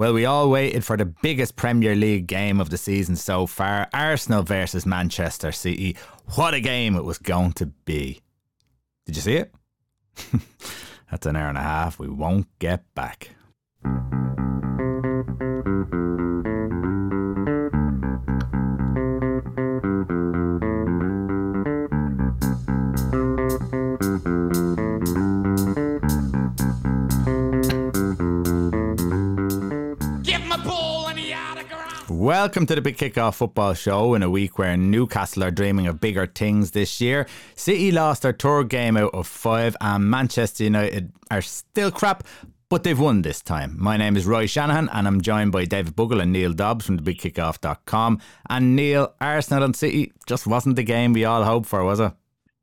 Well, we all waited for the biggest Premier League game of the season so far, Arsenal versus Manchester City. What a game it was going to be. Did you see it? That's an hour and a half we won't get back. Welcome to the Big Kickoff Football Show. In a week where Newcastle are dreaming of bigger things this year, City lost their third game out of five, and Manchester United are still crap, but they've won this time. My name is Roy Shanahan, and I'm joined by David Buggle and Neal Dobbs from thebigkickoff.com. And Neil, Arsenal and City just wasn't the game we all hoped for, was it?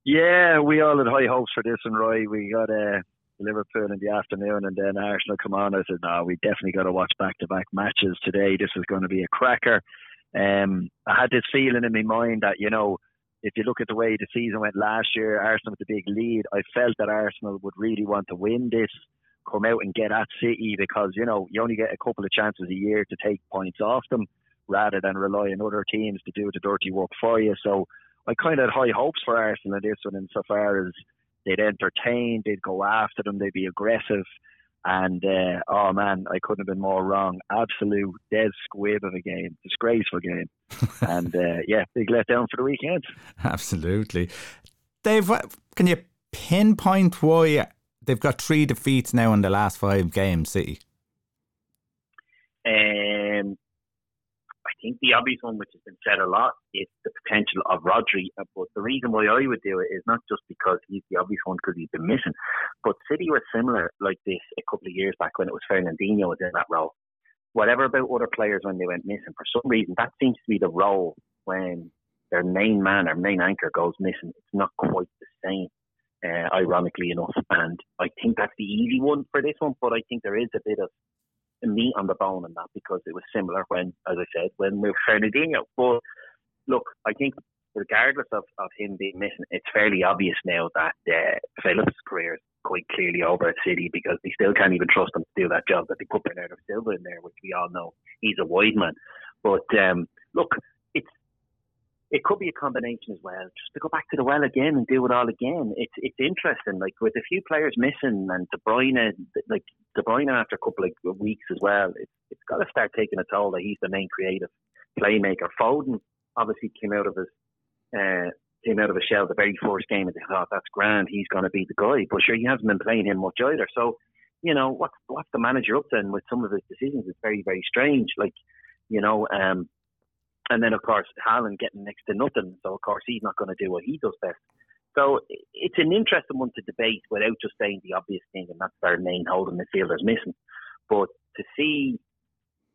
Yeah, we all had high hopes for this one, Roy. We got Liverpool in the afternoon, and then Arsenal come on. I said, no, we definitely got to watch back-to-back matches today. This is going to be a cracker. I had this feeling in my mind that, you know, if you look at the way the season went last year, Arsenal with the big lead, I felt that Arsenal would really want to win this, come out and get at City, because, you know, you only get a couple of chances a year to take points off them rather than rely on other teams to do the dirty work for you. So I kind of had high hopes for Arsenal in this one, insofar as they'd entertain, they'd go after them, they'd be aggressive. And, oh man, I couldn't have been more wrong. Absolute dead squib of a game. Disgraceful game. And, yeah, big letdown for the weekend. Absolutely. Dave, can you pinpoint why they've got three defeats now in the last five games, City? I think the obvious one, which has been said a lot, is the potential of Rodri. But the reason why I would do it is not just because he's the obvious one, because he's been missing. But City were similar like this a couple of years back when it was Fernandinho was in that role. Whatever about other players when they went missing, for some reason, that seems to be the role when their main man or main anchor goes missing. It's not quite the same, ironically enough. And I think that's the easy one for this one, but I think there is a bit of meat on the bone in that, because it was similar when, as I said, when we were Fernandinho. But look, I think regardless of him being missing, it's fairly obvious now that Phillips' career is quite clearly over at City, because they still can't even trust him to do that job that they put Bernardo Silva in there, which we all know he's a wide man. But look, it could be a combination as well, just to go back to the well again and do it all again. It's interesting, like with a few players missing and De Bruyne after a couple of weeks as well, it's got to start taking a toll that he's the main creative playmaker. Foden obviously came out of his shell the very first game, and they thought, that's grand, he's going to be the guy. But sure, he hasn't been playing him much either. So, you know, what's the manager up to? And with some of his decisions, it's very, very strange. Like, you know, and then, of course, Haaland getting next to nothing. So, of course, he's not going to do what he does best. So, it's an interesting one to debate without just saying the obvious thing, and that's their main holding midfielder's missing. But to see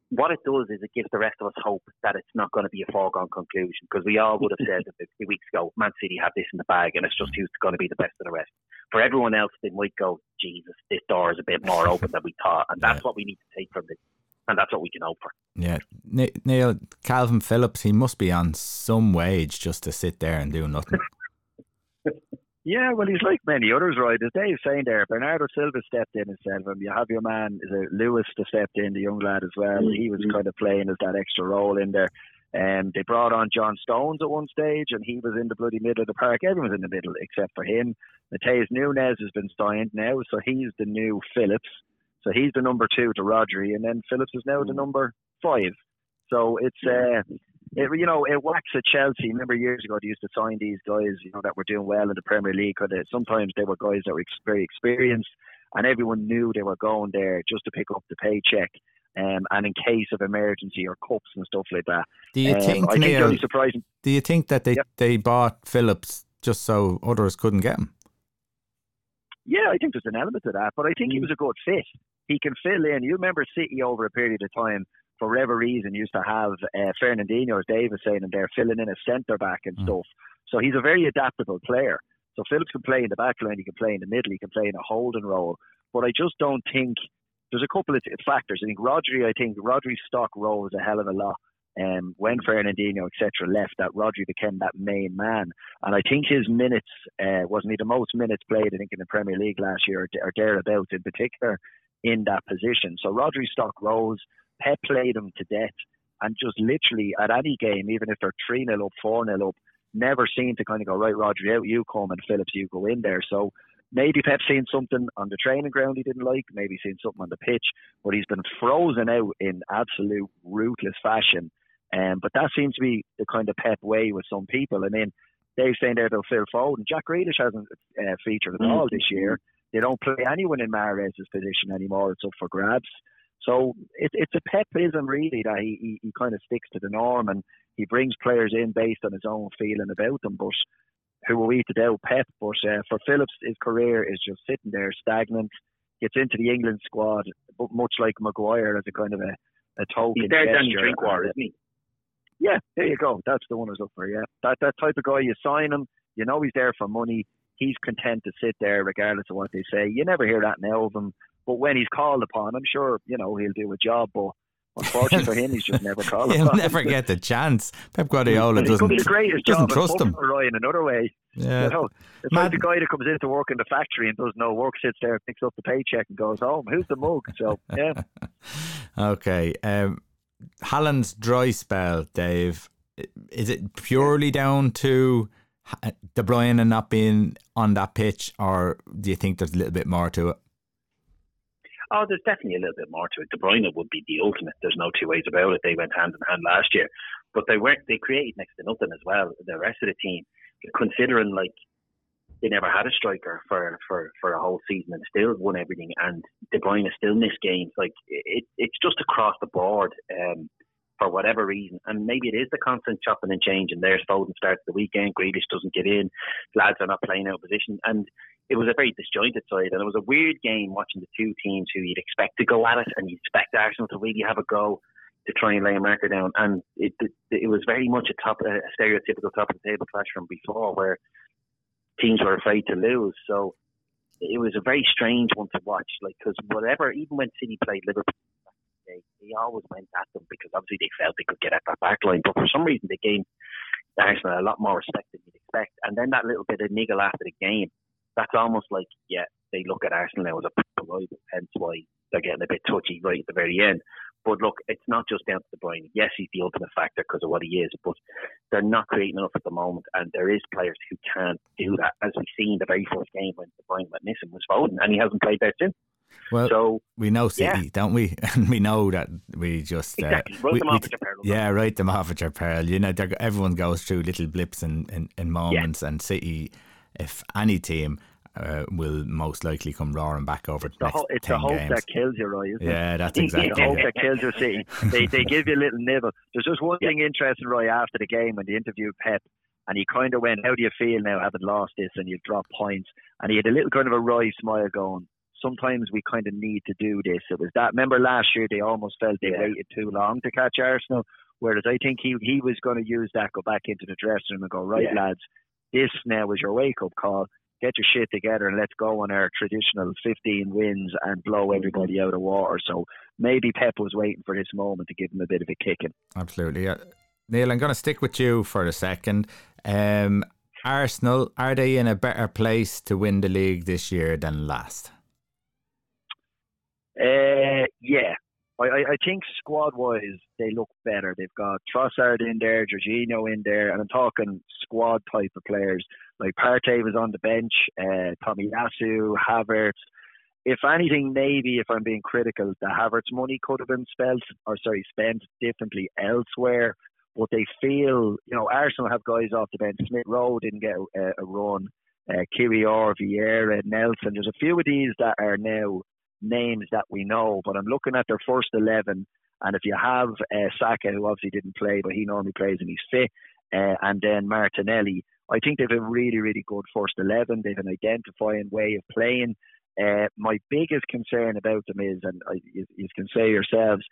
what it does is it gives the rest of us hope that it's not going to be a foregone conclusion, because we all would have said a few weeks ago, Man City have this in the bag, and it's just who's going to be the best of the rest. For everyone else, they might go, Jesus, this door is a bit more open than we thought. And that's what we need to take from this. And that's what we can hope for. Yeah. Neil, Calvin Phillips, he must be on some wage just to sit there and do nothing. Yeah, well, he's like many others, right? As Dave's saying there, Bernardo Silva stepped in instead of him. You have your man, Lewis, that stepped in, the young lad as well. Mm-hmm. He was kind of playing as that extra role in there. They brought on John Stones at one stage, and he was in the bloody middle of the park. Everyone's in the middle except for him. Mateus Nunes has been signed now, so he's the new Phillips. So he's the number 2 to Rodri, and then Phillips is now the number 5. So it's, you know, it whacks at Chelsea. Remember years ago, they used to sign these guys, you know, that were doing well in the Premier League. Sometimes they were guys that were very experienced, and everyone knew they were going there just to pick up the paycheck, and in case of emergency or cups and stuff like that. Do you think, Neil, do you think that they bought Phillips just so others couldn't get him? Yeah, I think there's an element to that, but I think he was a good fit. He can fill in. You remember City over a period of time, for whatever reason, used to have Fernandinho, as Dave was saying, and they're filling in a centre-back and stuff. So he's a very adaptable player. So Phillips can play in the back line, he can play in the middle, he can play in a holding role. But I just don't think, there's a couple of factors. I think Rodri's stock rose a hell of a lot. When Fernandinho, etc. left, that Rodri became that main man. And I think his minutes, wasn't he the most minutes played, I think, in the Premier League last year, or thereabouts in particular, in that position. So Rodri's stock rose. Pep played them to death, and just literally at any game, even if they're 3-0 up, 4-0 up, never seemed to kind of go, right, Rodri, out you come, and Phillips, you go in there. So maybe Pep's seen something on the training ground he didn't like, maybe seen something on the pitch, but he's been frozen out in absolute ruthless fashion. But that seems to be the kind of Pep way with some people. I mean, Dave's saying there about Phil Foden. Jack Grealish hasn't featured at all this year. They don't play anyone in Mahrez's position anymore. It's up for grabs. So it's a Pepism, really, that he kind of sticks to the norm, and he brings players in based on his own feeling about them. But who are we to doubt Pep? But for Phillips, his career is just sitting there stagnant. Gets into the England squad, but much like Maguire, as a kind of a token gesture. He's there down the drink war, isn't he? Yeah, there you go. That's the one I was up for, yeah. That type of guy, you sign him, you know he's there for money. He's content to sit there regardless of what they say. You never hear that now of him. But when he's called upon, I'm sure, you know, he'll do a job. But unfortunately for him, he's just never called upon. He'll never get the chance. Pep Guardiola doesn't trust him. It could be the greatest job of Roy in another way. Yeah. You know, it's like the guy that comes into work in the factory and does no work, sits there, picks up the paycheck and goes home. Who's the mug? So, yeah. Okay. Haaland's dry spell, Dave. Is it purely down to De Bruyne and not being on that pitch, or do you think there's a little bit more to it? Oh, there's definitely a little bit more to it. De Bruyne would be the ultimate. There's no two ways about it. They went hand in hand last year, but they created next to nothing as well. The rest of the team, considering like they never had a striker for a whole season and still won everything, and De Bruyne still missed games. Like it's just across the board. For whatever reason, and maybe it is the constant chopping and changing. There's Foden starts the weekend, Grealish doesn't get in, lads are not playing out of position, and it was a very disjointed side, and it was a weird game watching the two teams who you'd expect to go at it, and you'd expect Arsenal to really have a go to try and lay a marker down, and it was very much a stereotypical top of the table clash from before, where teams were afraid to lose. So it was a very strange one to watch, like, because whatever, even when City played Liverpool, he always went at them because obviously they felt they could get at that back line. But for some reason, they gave Arsenal a lot more respect than you'd expect. And then that little bit of niggle after the game, that's almost like, yeah, they look at Arsenal now as a rival, hence why they're getting a bit touchy right at the very end. But look, it's not just down to De Bruyne. Yes, he's the ultimate factor because of what he is, but they're not creating enough at the moment. And there is players who can't do that. As we've seen, the very first game when De Bruyne went missing was Foden, and he hasn't played there since. Well, so, we know City, don't we? And we know that we just... Exactly. Write them off at your peril. You know, everyone goes through little blips and moments, and City, if any team, will most likely come roaring back over the next 10 games. It's the hope that kills you, Roy, isn't it? Yeah, that's exactly it. The hope that kills your City. They give you a little nibble. There's just one thing interesting, Roy, after the game when they interviewed Pep, and he kind of went, how do you feel now having lost this, and you drop points? And he had a little kind of a wry smile going, sometimes we kind of need to do this. It was that. Remember last year they almost felt they waited too long to catch Arsenal. Whereas I think he was going to use that, go back into the dressing room and go, right, lads, this now is your wake-up call. Get your shit together and let's go on our traditional 15 wins and blow everybody out of water. So maybe Pep was waiting for this moment to give him a bit of a kicking. Absolutely. Neil, I'm going to stick with you for a second. Arsenal, are they in a better place to win the league this year than last? I think squad-wise, they look better. They've got Trossard in there, Jorginho in there, and I'm talking squad type of players. Like Partey was on the bench, Tomiyasu, Havertz. If anything, maybe, if I'm being critical, the Havertz money could have been spent differently elsewhere. But they feel, you know, Arsenal have guys off the bench. Smith Rowe didn't get a run. Kirior, Vieira, Nelson. There's a few of these that are now names that we know, but I'm looking at their first 11, and if you have Saka, who obviously didn't play but he normally plays and he's fit, and then Martinelli, I think they've a really, really good first 11. They've an identifying way of playing. My biggest concern about them is, and you can say yourselves,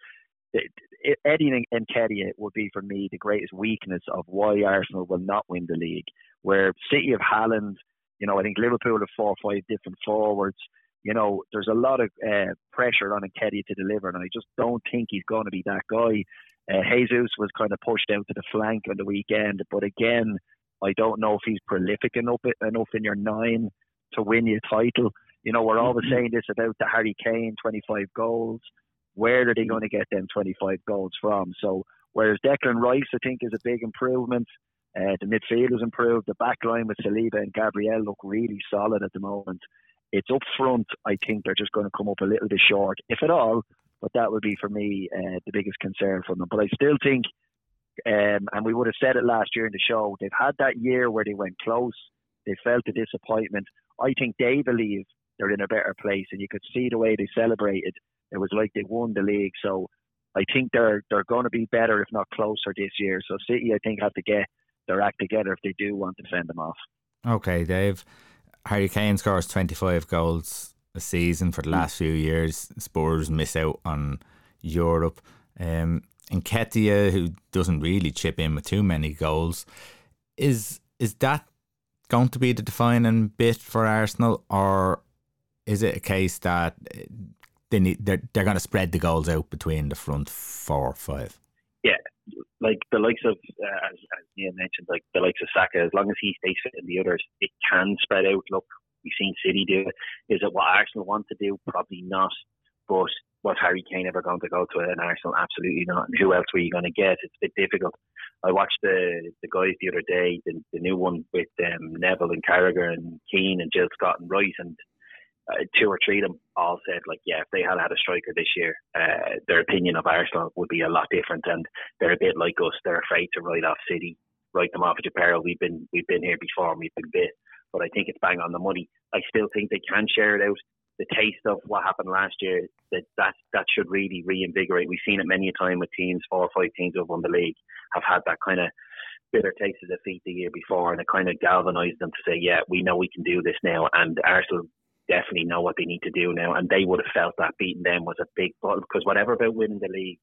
Eddie Nketiah would be for me the greatest weakness of why Arsenal will not win the league, where City of Haaland, you know, I think Liverpool have 4 or 5 different forwards. You know, there's a lot of pressure on Nketiah to deliver, and I just don't think he's going to be that guy. Jesus was kind of pushed out to the flank on the weekend, but again, I don't know if he's prolific enough in your 9 to win your title. You know, we're always saying this about the Harry Kane, 25 goals. where are they going to get them 25 goals from? So whereas Declan Rice, I think, is a big improvement. The midfield has improved. The back line with Saliba and Gabriel look really solid at the moment. It's up front, I think they're just going to come up a little bit short, if at all. But that would be, for me, the biggest concern for them. But I still think, and we would have said it last year in the show, they've had that year where they went close. They felt the disappointment. I think they believe they're in a better place. And you could see the way they celebrated. It was like they won the league. So I think they're going to be better, if not closer, this year. So City, I think, have to get their act together if they do want to fend them off. Okay, Dave. Harry Kane scores 25 goals a season for the last few years. Spurs miss out on Europe. Nketiah, who doesn't really chip in with too many goals, is that going to be the defining bit for Arsenal, or is it a case that they're going to spread the goals out between the front four or five? Yeah, like the likes of, as Neil mentioned, like the likes of Saka, as long as he stays fit in the others, it can spread out. Look, we've seen City do it. Is it what Arsenal want to do? Probably not. But was Harry Kane ever going to go to an Arsenal? Absolutely not. And who else were you going to get? It's a bit difficult. I watched the guys the other day, the new one with Neville and Carragher and Keane and Jill Scott and Rice, and two or three of them all said, like, yeah, if they had had a striker this year, their opinion of Arsenal would be a lot different. And they're a bit like us. They're afraid to write off City, write them off at your peril. We've been here before and we've been bit. But I think it's bang on the money. I still think they can share it out. The taste of what happened last year, that should really reinvigorate. We've seen it many a time with teams, 4 or 5 teams who have won the league, have had that kind of bitter taste of defeat the year before, and it kind of galvanised them to say, yeah, we know we can do this now. And Arsenal definitely know what they need to do now, and they would have felt that beating them was a big bottle, because whatever about winning the league,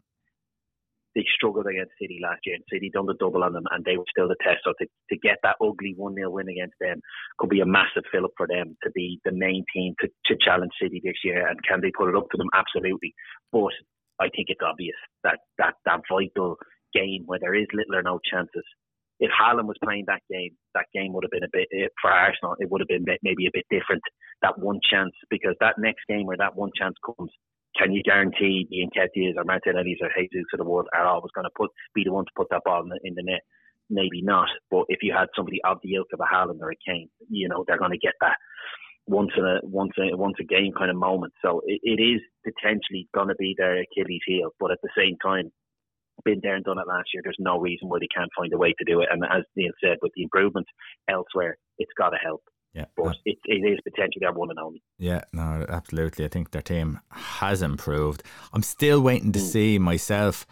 they struggled against City last year, and City done the double on them, and they were still the test. So to get that ugly 1-0 win against them could be a massive fill-up for them to be the main team to challenge City this year. And can they put it up to them? Absolutely. But I think it's obvious that vital game where there is little or no chances. If Haaland was playing that game would have been a bit, for Arsenal, it would have been maybe a bit different, that one chance, because that next game where that one chance comes, can you guarantee the Nketiahs or Martinellis or Jesus of the world are always going to be the one to put that ball in the net? Maybe not. But if you had somebody of the ilk of a Haaland or a Kane, you know they're going to get that once a game kind of moment. So it is potentially going to be their Achilles heel. But at the same time, been there and done it last year. There's no reason why they can't find a way to do it. And as Neil said, with the improvements elsewhere, it's got to help. Yeah, but it is potentially their one and only. Yeah, no, absolutely. I think their team has improved. I'm still waiting to see myself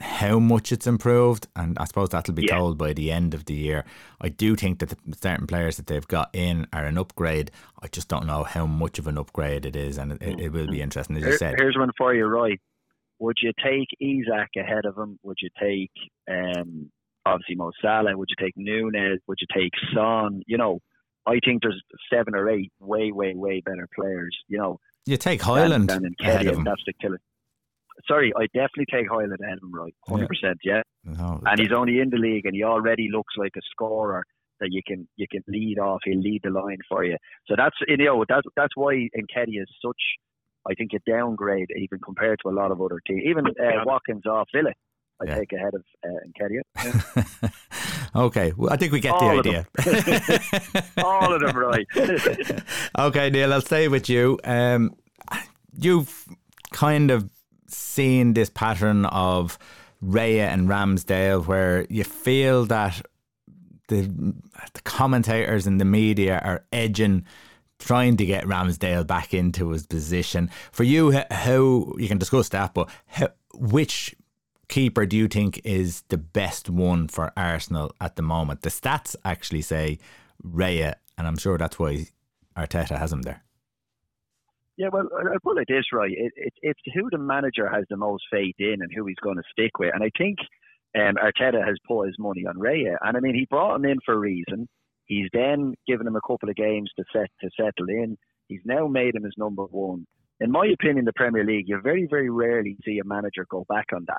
how much it's improved, and I suppose that'll be told by the end of the year. I do think that the starting players that they've got in are an upgrade. I just don't know how much of an upgrade it is, and it will be interesting, as you said. Here's one for you, Roy. Would you take Isak ahead of him? Would you take, obviously, Mo Salah? Would you take Nunes? Would you take Son? You know, I think there's 7 or 8 way better players. You know, you take Haaland ahead of him. That's the killer. Sorry, I definitely take Haaland ahead of him, right? 100%, yeah. No, and he's only in the league, and he already looks like a scorer that you can lead off. He'll lead the line for you. So that's, you know, that's why Nketiah is such, I think, a downgrade even compared to a lot of other teams. Even Watkins off Villa, I take ahead of Nketiah. Yeah. Okay, well, I think we get all the idea. All of them, right. Okay, Neil, I'll stay with you. You've kind of seen this pattern of Raya and Ramsdale where you feel that the commentators and the media are edging, trying to get Ramsdale back into his position. For you, how you can discuss that, but which keeper do you think is the best one for Arsenal at the moment? The stats actually say Raya, and I'm sure that's why Arteta has him there. Yeah, well, I'll put it this right. It's who the manager has the most faith in and who he's going to stick with. And I think Arteta has put his money on Raya. And I mean, he brought him in for a reason. He's then given him a couple of games to settle in. He's now made him his number one. In my opinion, the Premier League, you very, very rarely see a manager go back on that.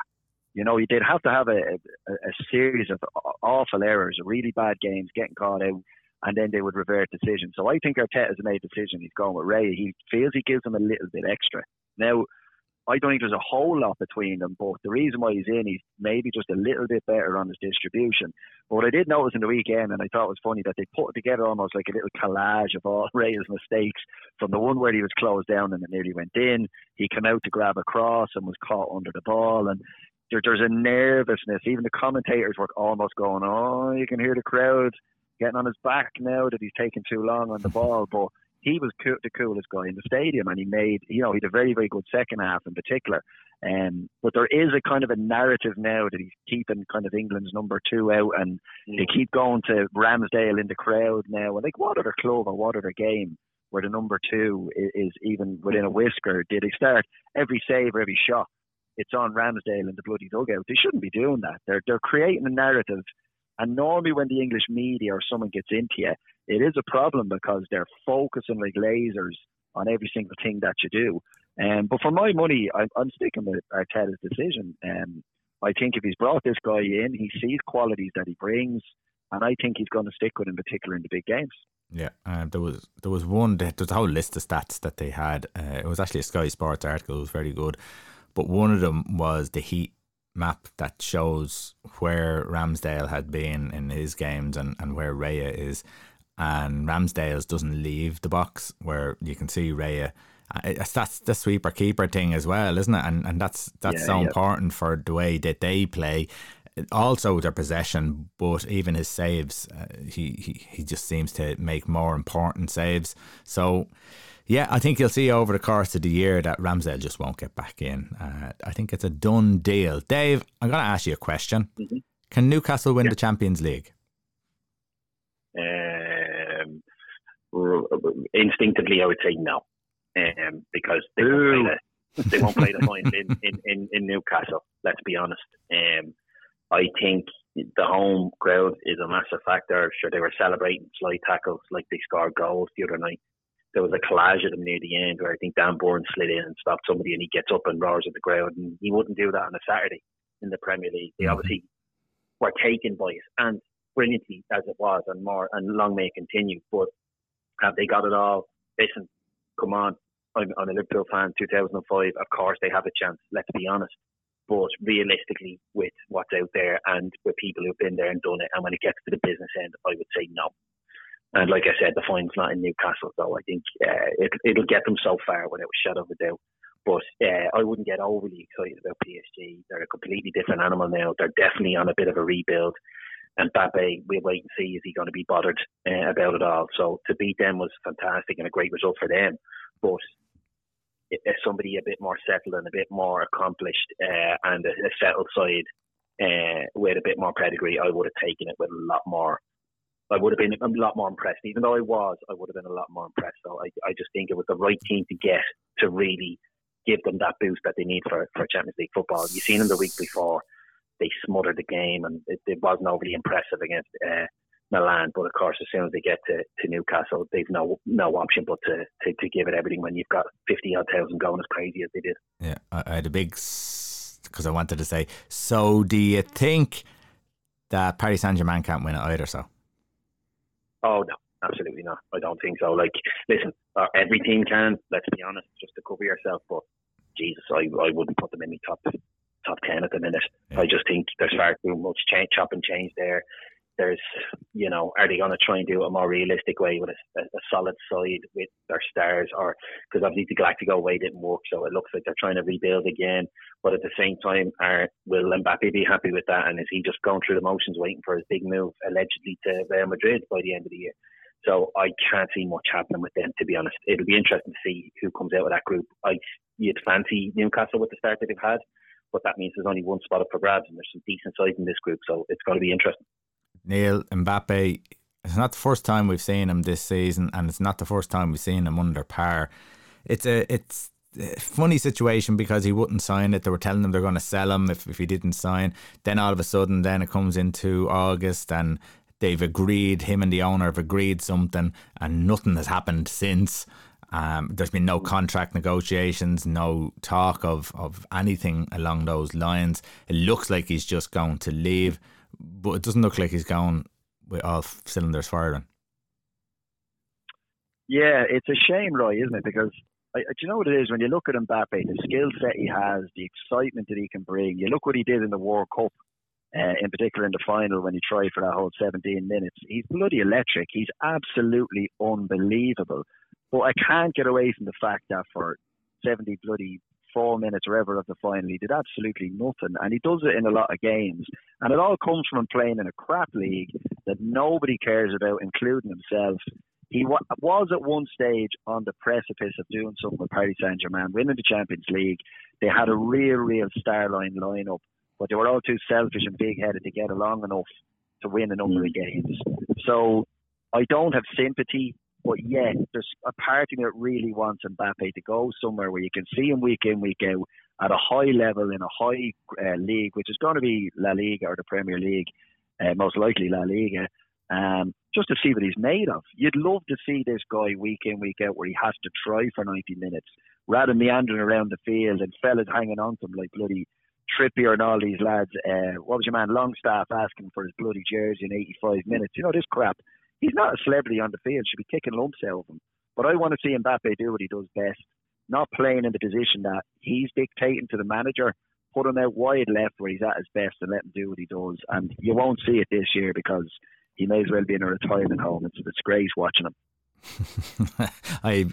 You know, you did have to have a series of awful errors, really bad games, getting caught out, and then they would revert decisions. So I think Arteta's made a decision. He's going with Ray. He feels he gives him a little bit extra. Now, I don't think there's a whole lot between them, but the reason why he's in, he's maybe just a little bit better on his distribution. But what I did notice in the weekend, and I thought it was funny, that they put together almost like a little collage of all Raya's mistakes, from the one where he was closed down and it nearly went in, he came out to grab a cross and was caught under the ball, and there's a nervousness. Even the commentators were almost going, oh, you can hear the crowd getting on his back now that he's taking too long on the ball, but he was the coolest guy in the stadium, and he made, you know, he had a very, very good second half in particular. But there is a kind of a narrative now that he's keeping kind of England's number 2 out, and they keep going to Ramsdale in the crowd now. And like, what other club or what other game where the number 2 is even within a whisker? Did they start every save or every shot? It's on Ramsdale in the bloody dugout. They shouldn't be doing that. They're creating a narrative. And normally when the English media or someone gets into you, it is a problem because they're focusing like lasers on every single thing that you do. But for my money, I'm sticking with Arteta's decision. I think if he's brought this guy in, he sees qualities that he brings, and I think he's going to stick with him, particularly in the big games. Yeah, there was one, there was a whole list of stats that they had. It was actually a Sky Sports article. It was very good. But one of them was the heat map that shows where Ramsdale had been in his games and where Raya is. And Ramsdale's doesn't leave the box, where you can see Raya. That's the sweeper keeper thing as well, isn't it? And that's important for the way that they play. Also their possession, but even his saves, he just seems to make more important saves. So yeah, I think you'll see over the course of the year that Ramsdale just won't get back in. I think it's a done deal. Dave, I'm going to ask you a question. Mm-hmm. Can Newcastle win the Champions League? Instinctively, I would say no, because they won't play the mind in Newcastle. Let's be honest. I think the home crowd is a massive factor. Sure, they were celebrating slide tackles like they scored goals the other night. There was a collage of them near the end where I think Dan Burns slid in and stopped somebody, and he gets up and roars at the crowd, and he wouldn't do that on a Saturday in the Premier League. They obviously were taken by it, and brilliantly as it was, and more, and long may it continue. But have they got it all? Listen, come on. I'm a Liverpool fan, 2005. Of course they have a chance, let's be honest. But realistically, with what's out there and with people who've been there and done it, and when it gets to the business end, I would say no. And like I said, the fine's not in Newcastle, so I think it'll get them so far without a shadow of a doubt. But I wouldn't get overly excited about PSG. They're a completely different animal now. They're definitely on a bit of a rebuild. And Mbappé, we'll wait and see, is he going to be bothered about it all? So to beat them was fantastic and a great result for them. But if somebody a bit more settled and a bit more accomplished and a settled side with a bit more pedigree, I would have taken it with a lot more. I would have been a lot more impressed. Even though I would have been a lot more impressed. So I just think it was the right team to get to really give them that boost that they need for Champions League football. You've seen them the week before. They smothered the game, and it wasn't overly impressive against Milan. But of course, as soon as they get to Newcastle, they've no option but to give it everything when you've got 50,000 going as crazy as they did. Yeah, I had a big because I wanted to say. So, do you think that Paris Saint-Germain can't win it either? So, oh no, absolutely not. I don't think so. Like, listen, every team can. Let's be honest, just to cover yourself. But Jesus, I wouldn't put them in the top 10 at the minute. Yeah. I just think there's far too much chop and change there. There's, you know, are they going to try and do it a more realistic way with a solid side with their stars? Or because obviously the Galactico way didn't work, so it looks like they're trying to rebuild again. But at the same time, will Mbappé be happy with that? And is he just going through the motions, waiting for his big move allegedly to Real Madrid by the end of the year? So I can't see much happening with them, to be honest. It'll be interesting to see who comes out of that group. You'd fancy Newcastle with the start that they've had. But that means there's only one spot up for grabs, and there's some decent sides in this group, so it's going to be interesting. Neal, Mbappe, it's not the first time we've seen him this season, and it's not the first time we've seen him under par. It's a funny situation because he wouldn't sign it. They were telling him they're going to sell him if he didn't sign. Then all of a sudden, then it comes into August, and they've agreed, him and the owner have agreed something, and nothing has happened since. There's been no contract negotiations, no talk of anything along those lines. It looks like he's just going to leave, but it doesn't look like he's going with all cylinders firing. Yeah, it's a shame, Roy, isn't it? Because do you know what it is? When you look at Mbappé, the skill set he has, the excitement that he can bring, you look what he did in the World Cup, in particular in the final when he tried for that whole 17 minutes. He's bloody electric. He's absolutely unbelievable. But I can't get away from the fact that for 70 bloody 4 minutes or ever of the final, he did absolutely nothing. And he does it in a lot of games. And it all comes from him playing in a crap league that nobody cares about, including himself. He was at one stage on the precipice of doing something with Paris Saint-Germain, winning the Champions League. They had a real star-line lineup, but they were all too selfish and big-headed to get along enough to win a number of games. So I don't have sympathy, but yet there's a part of me that really wants Mbappe to go somewhere where you can see him week in, week out, at a high level in a high league, which is going to be La Liga or the Premier League, most likely La Liga. Just to see what he's made of. You'd love to see this guy week in, week out, where he has to try for 90 minutes rather than meandering around the field and fellas hanging on to him like bloody Trippier and all these lads. What was your man Longstaff asking for his bloody jersey in 85 minutes? You know, this crap. He's not a celebrity on the field. Should be kicking lumps out of him. But I want to see Mbappe do what he does best, not playing in the position that he's dictating to the manager. Put him out wide left where he's at his best and let him do what he does. And you won't see it this year because he may as well be in a retirement home. It's a disgrace watching him.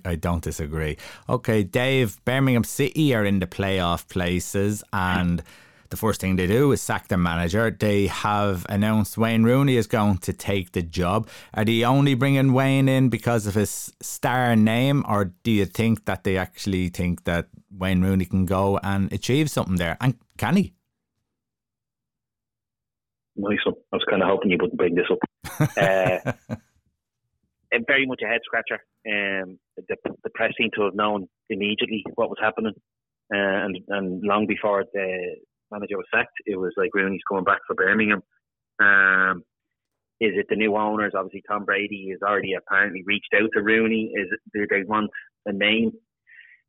I don't disagree. Okay, Dave, Birmingham City are in the playoff places, and the first thing they do is sack their manager. They have announced Wayne Rooney is going to take the job. Are they only bringing Wayne in because of his star name, or do you think that they actually think that Wayne Rooney can go and achieve something there? And can he? Nice one. I was kind of hoping you wouldn't bring this up. Very much a head scratcher. The press seemed to have known immediately what was happening, and long before the manager was sacked, it was like Rooney's coming back for Birmingham. Is it the new owners? Obviously, Tom Brady has already apparently reached out to Rooney. Do they want a name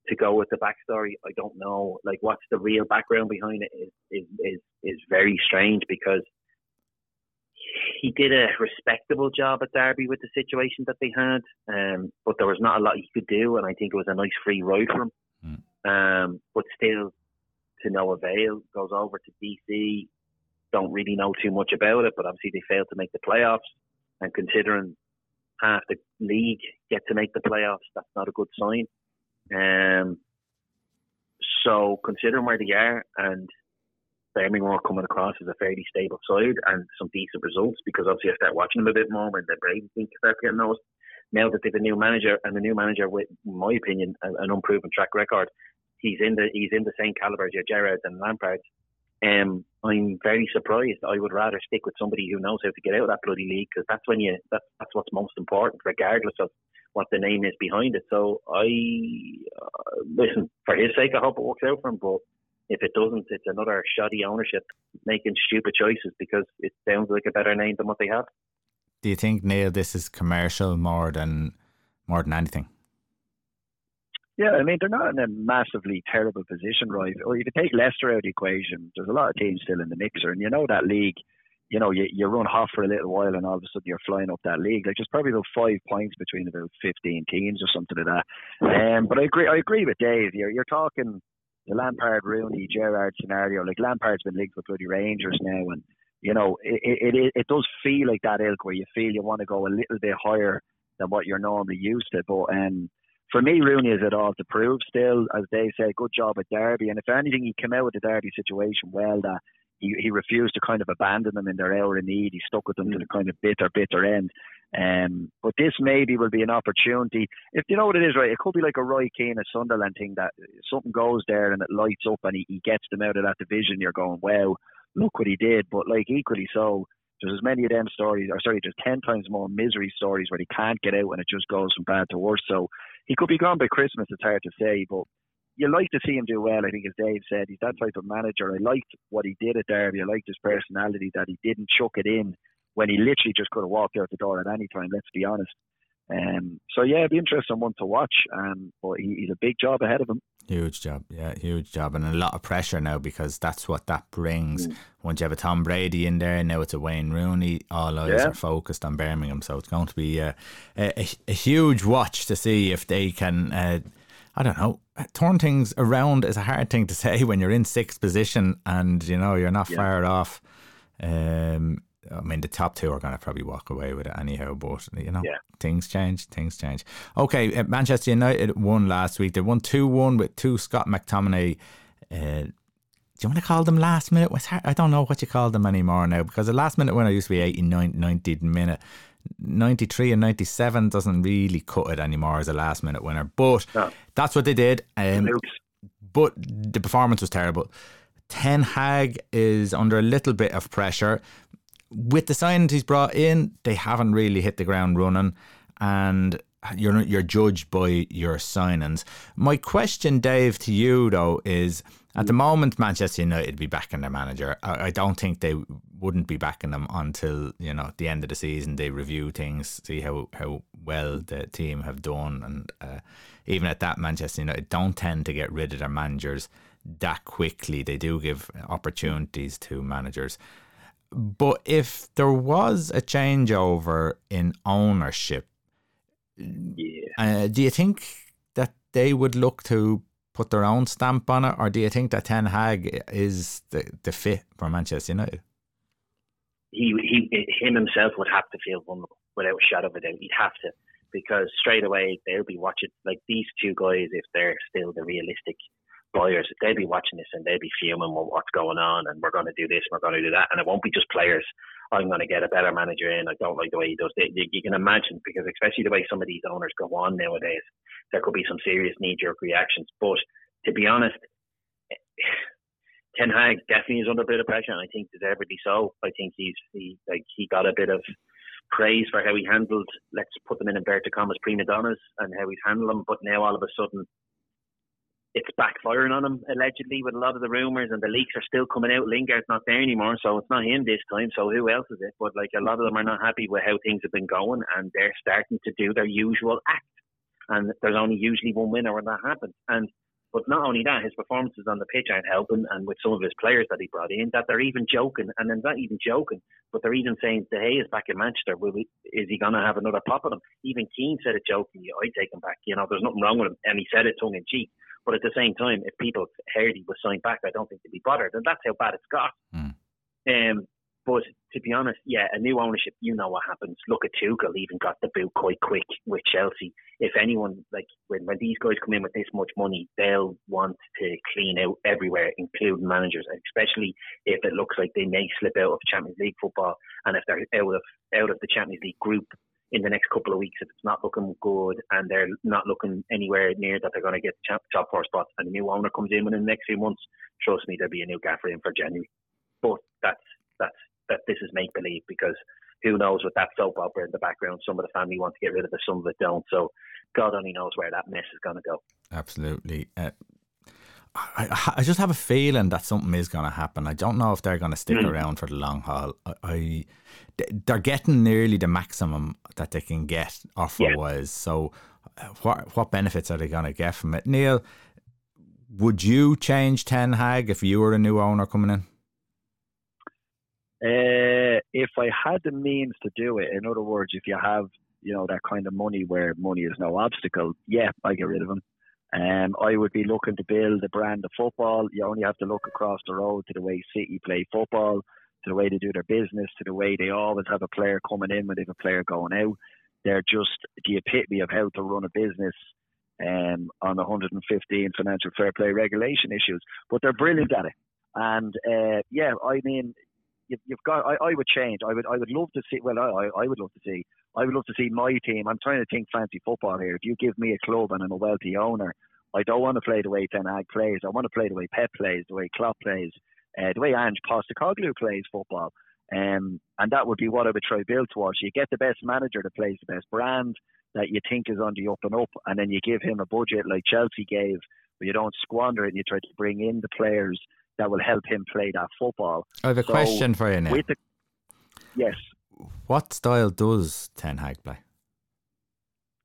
to go with the backstory? I don't know. Like, what's the real background behind it is very strange, because he did a respectable job at Derby with the situation that they had, but there was not a lot he could do, and I think it was a nice free ride for him. But still, to no avail. Goes over to DC, don't really know too much about it, but obviously they failed to make the playoffs, and considering half the league get to make the playoffs, that's not a good sign. So considering where they are, and Birmingham are coming across as a fairly stable side and some decent results, because obviously I start watching them a bit more when the Brady thing starts getting those. Now that they've a new manager, and the new manager with, in my opinion, an unproven track record, he's in the same calibre as your Gerrards and Lampards. I'm very surprised. I would rather stick with somebody who knows how to get out of that bloody league, because that's what's most important, regardless of what the name is behind it. So listen, for his sake, I hope it works out for him, but if it doesn't, it's another shoddy ownership making stupid choices, because it sounds like a better name than what they have. Do you think, Neil, this is commercial more than anything? Yeah, I mean, they're not in a massively terrible position, right? Or if you take Leicester out of the equation, there's a lot of teams still in the mixer, and you know that league. You know, you run hot for a little while and all of a sudden you're flying up that league. Like, there's probably about 5 points between about 15 teams or something like that. But I agree with Dave. You're talking the Lampard, Rooney, Gerrard scenario. Like, Lampard's been linked with bloody Rangers now, and you know it does feel like that ilk where you feel you want to go a little bit higher than what you're normally used to. But for me, Rooney is at all to prove still. As Dave said, good job at Derby, and if anything, he came out of the Derby situation well. That he refused to kind of abandon them in their hour of need. He stuck with them to the kind of bitter end. But this maybe will be an opportunity. If you know what it is, right, it could be like a Roy Keane, a Sunderland thing, that something goes there and it lights up and he gets them out of that division. You're going, wow, look what he did. But like, equally so, there's as many of them stories, there's 10 times more misery stories where he can't get out and it just goes from bad to worse. So he could be gone by Christmas, it's hard to say, but you like to see him do well. I think, as Dave said, he's that type of manager. I liked what he did at Derby. I liked his personality, that he didn't chuck it in when he literally just could have walked out the door at any time, let's be honest. So yeah, it'd be interesting one to watch. But he's a big job ahead of him. Huge job, and a lot of pressure now, because that's what that brings. Once you have a Tom Brady in there, now it's a Wayne Rooney. All eyes are focused on Birmingham, so it's going to be a huge watch to see if they can I don't know, turn things around is a hard thing to say when you're in sixth position and, you know, you're not far off. I mean, the top two are going to probably walk away with it anyhow, but, you know, things change. Okay, Manchester United won last week. They won 2-1 with two Scott McTominay. Do you want to call them last minute? I don't know what you call them anymore now, because the last minute winner used to be 89th, 90th minute. 93 and 97 doesn't really cut it anymore as a last minute winner, but that's what they did. But the performance was terrible. Ten Hag is under a little bit of pressure. With the signings he's brought in, they haven't really hit the ground running, and you're judged by your signings. My question, Dave, to you though is, at the moment, Manchester United be backing their manager. I don't think they wouldn't be backing them until, you know, the end of the season. They review things, see how well the team have done, and even at that, Manchester United don't tend to get rid of their managers that quickly. They do give opportunities to managers. But if there was a changeover in ownership, do you think that they would look to put their own stamp on it, or do you think that Ten Hag is the fit for Manchester United? He himself would have to feel vulnerable without a shadow of a doubt. He'd have to, because straight away they'll be watching, like these two guys, if they're still the realistic buyers, they'll be watching this and they'll be fuming with what's going on, and we're going to do this, we're going to do that, and it won't be just players. I'm going to get a better manager in. I don't like the way he does it. You can imagine, because especially the way some of these owners go on nowadays, there could be some serious knee-jerk reactions. But to be honest, Ten Hag definitely is under a bit of pressure, and I think deservedly so. I think he got a bit of praise for how he handled, let's put them in inverted commas, prima donnas, and how he's handled them. But now all of a sudden, it's backfiring on him, allegedly, with a lot of the rumours, and the leaks are still coming out. Lingard's not there anymore, so it's not him this time, so who else is it? But like, a lot of them are not happy with how things have been going, and they're starting to do their usual act. And there's only usually one winner when that happens. But not only that, his performances on the pitch aren't helping, and with some of his players that he brought in, that they're even joking, and they're not even joking, but they're even saying, De Gea is back in Manchester, is he going to have another pop at him? Even Keane said it jokingly, I'd take him back, you know, there's nothing wrong with him, and he said it tongue-in-cheek. But at the same time, if people heard he was signed back, I don't think they'd be bothered, and that's how bad it's got. But to be honest, a new ownership, you know what happens. Look at Tuchel, even got the boot quite quick with Chelsea. If anyone, like when these guys come in with this much money, they'll want to clean out everywhere, including managers, especially if it looks like they may slip out of Champions League football, and if they're out of the Champions League group in the next couple of weeks, if it's not looking good and they're not looking anywhere near that they're going to get top four spots, and a new owner comes in within the next few months, trust me, there'll be a new gaffer in for January. But that this is make-believe, because who knows with that soap opera in the background, some of the family want to get rid of it, some of it don't. So God only knows where that mess is going to go. Absolutely. I just have a feeling that something is going to happen. I don't know if they're going to stick around for the long haul. They're getting nearly the maximum that they can get offer-wise. So what benefits are they going to get from it? Neil, would you change Ten Hag if you were a new owner coming in? If I had the means to do it, in other words, if you have, you know, that kind of money where money is no obstacle, I get rid of him. I would be looking to build a brand of football. You only have to look across the road to the way City play football, to the way they do their business, to the way they always have a player coming in when they have a player going out. They're just the epitome of how to run a business on 115 financial fair play regulation issues. But they're brilliant at it. And I mean, you've got. I would change. I would love to see. Well, I would love to see. I would love to see my team. I'm trying to think fancy football here. If you give me a club and I'm a wealthy owner, I don't want to play the way Ten Hag plays. I want to play the way Pep plays, the way Klopp plays, the way Ange Postecoglou plays football. And that would be what I would try to build towards. You get the best manager that plays the best brand that you think is on the up and up, and then you give him a budget like Chelsea gave, but you don't squander it. And you try to bring in the players that will help him play that football. I have a question for you now. Yes. What style does Ten Hag play?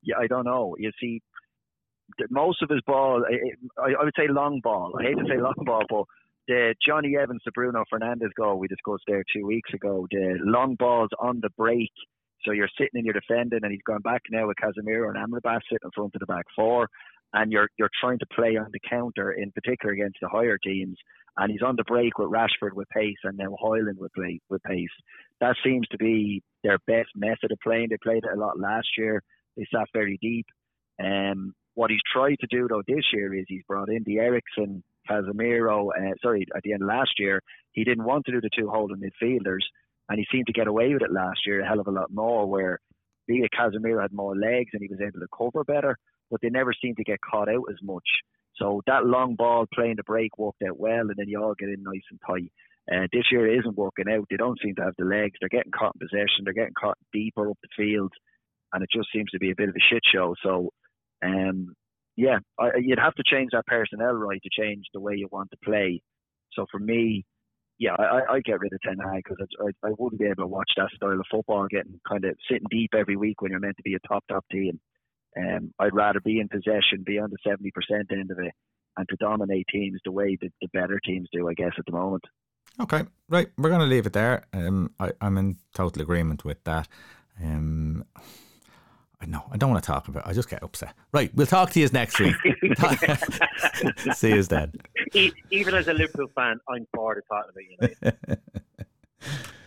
Yeah, I don't know. You see, most of his ball, I would say long ball. I hate to say long ball, but the Johnny Evans to Bruno Fernandes goal we discussed there 2 weeks ago, the long ball's on the break. So you're sitting and you're defending, and he's gone back now with Casemiro and Amrabat sitting in front of the back four. and you're trying to play on the counter, in particular against the higher teams. And he's on the break with Rashford with pace, and now Haaland with pace. That seems to be their best method of playing. They played it a lot last year. They sat very deep. What he's tried to do, though, this year is he's brought in the Eriksen, Casemiro. At the end of last year, he didn't want to do the two holding midfielders, and he seemed to get away with it last year a hell of a lot more, where the Casemiro had more legs and he was able to cover better, but they never seemed to get caught out as much. So that long ball playing the break worked out well, and then you all get in nice and tight. This year it isn't working out. They don't seem to have the legs. They're getting caught in possession. They're getting caught deeper up the field, and it just seems to be a bit of a shit show. So, you'd have to change that personnel, right, to change the way you want to play. So for me, I'd get rid of Ten Hag, because I wouldn't be able to watch that style of football, getting kind of sitting deep every week when you're meant to be a top team. I'd rather be in possession, be on the 70% end of it, and to dominate teams the way that the better teams do, I guess, at the moment. Okay, right. We're going to leave it there. I'm in total agreement with that. I don't want to talk about it. I just get upset. Right, we'll talk to you next week. See you then. Even as a Liverpool fan, I'm bored of talking about United.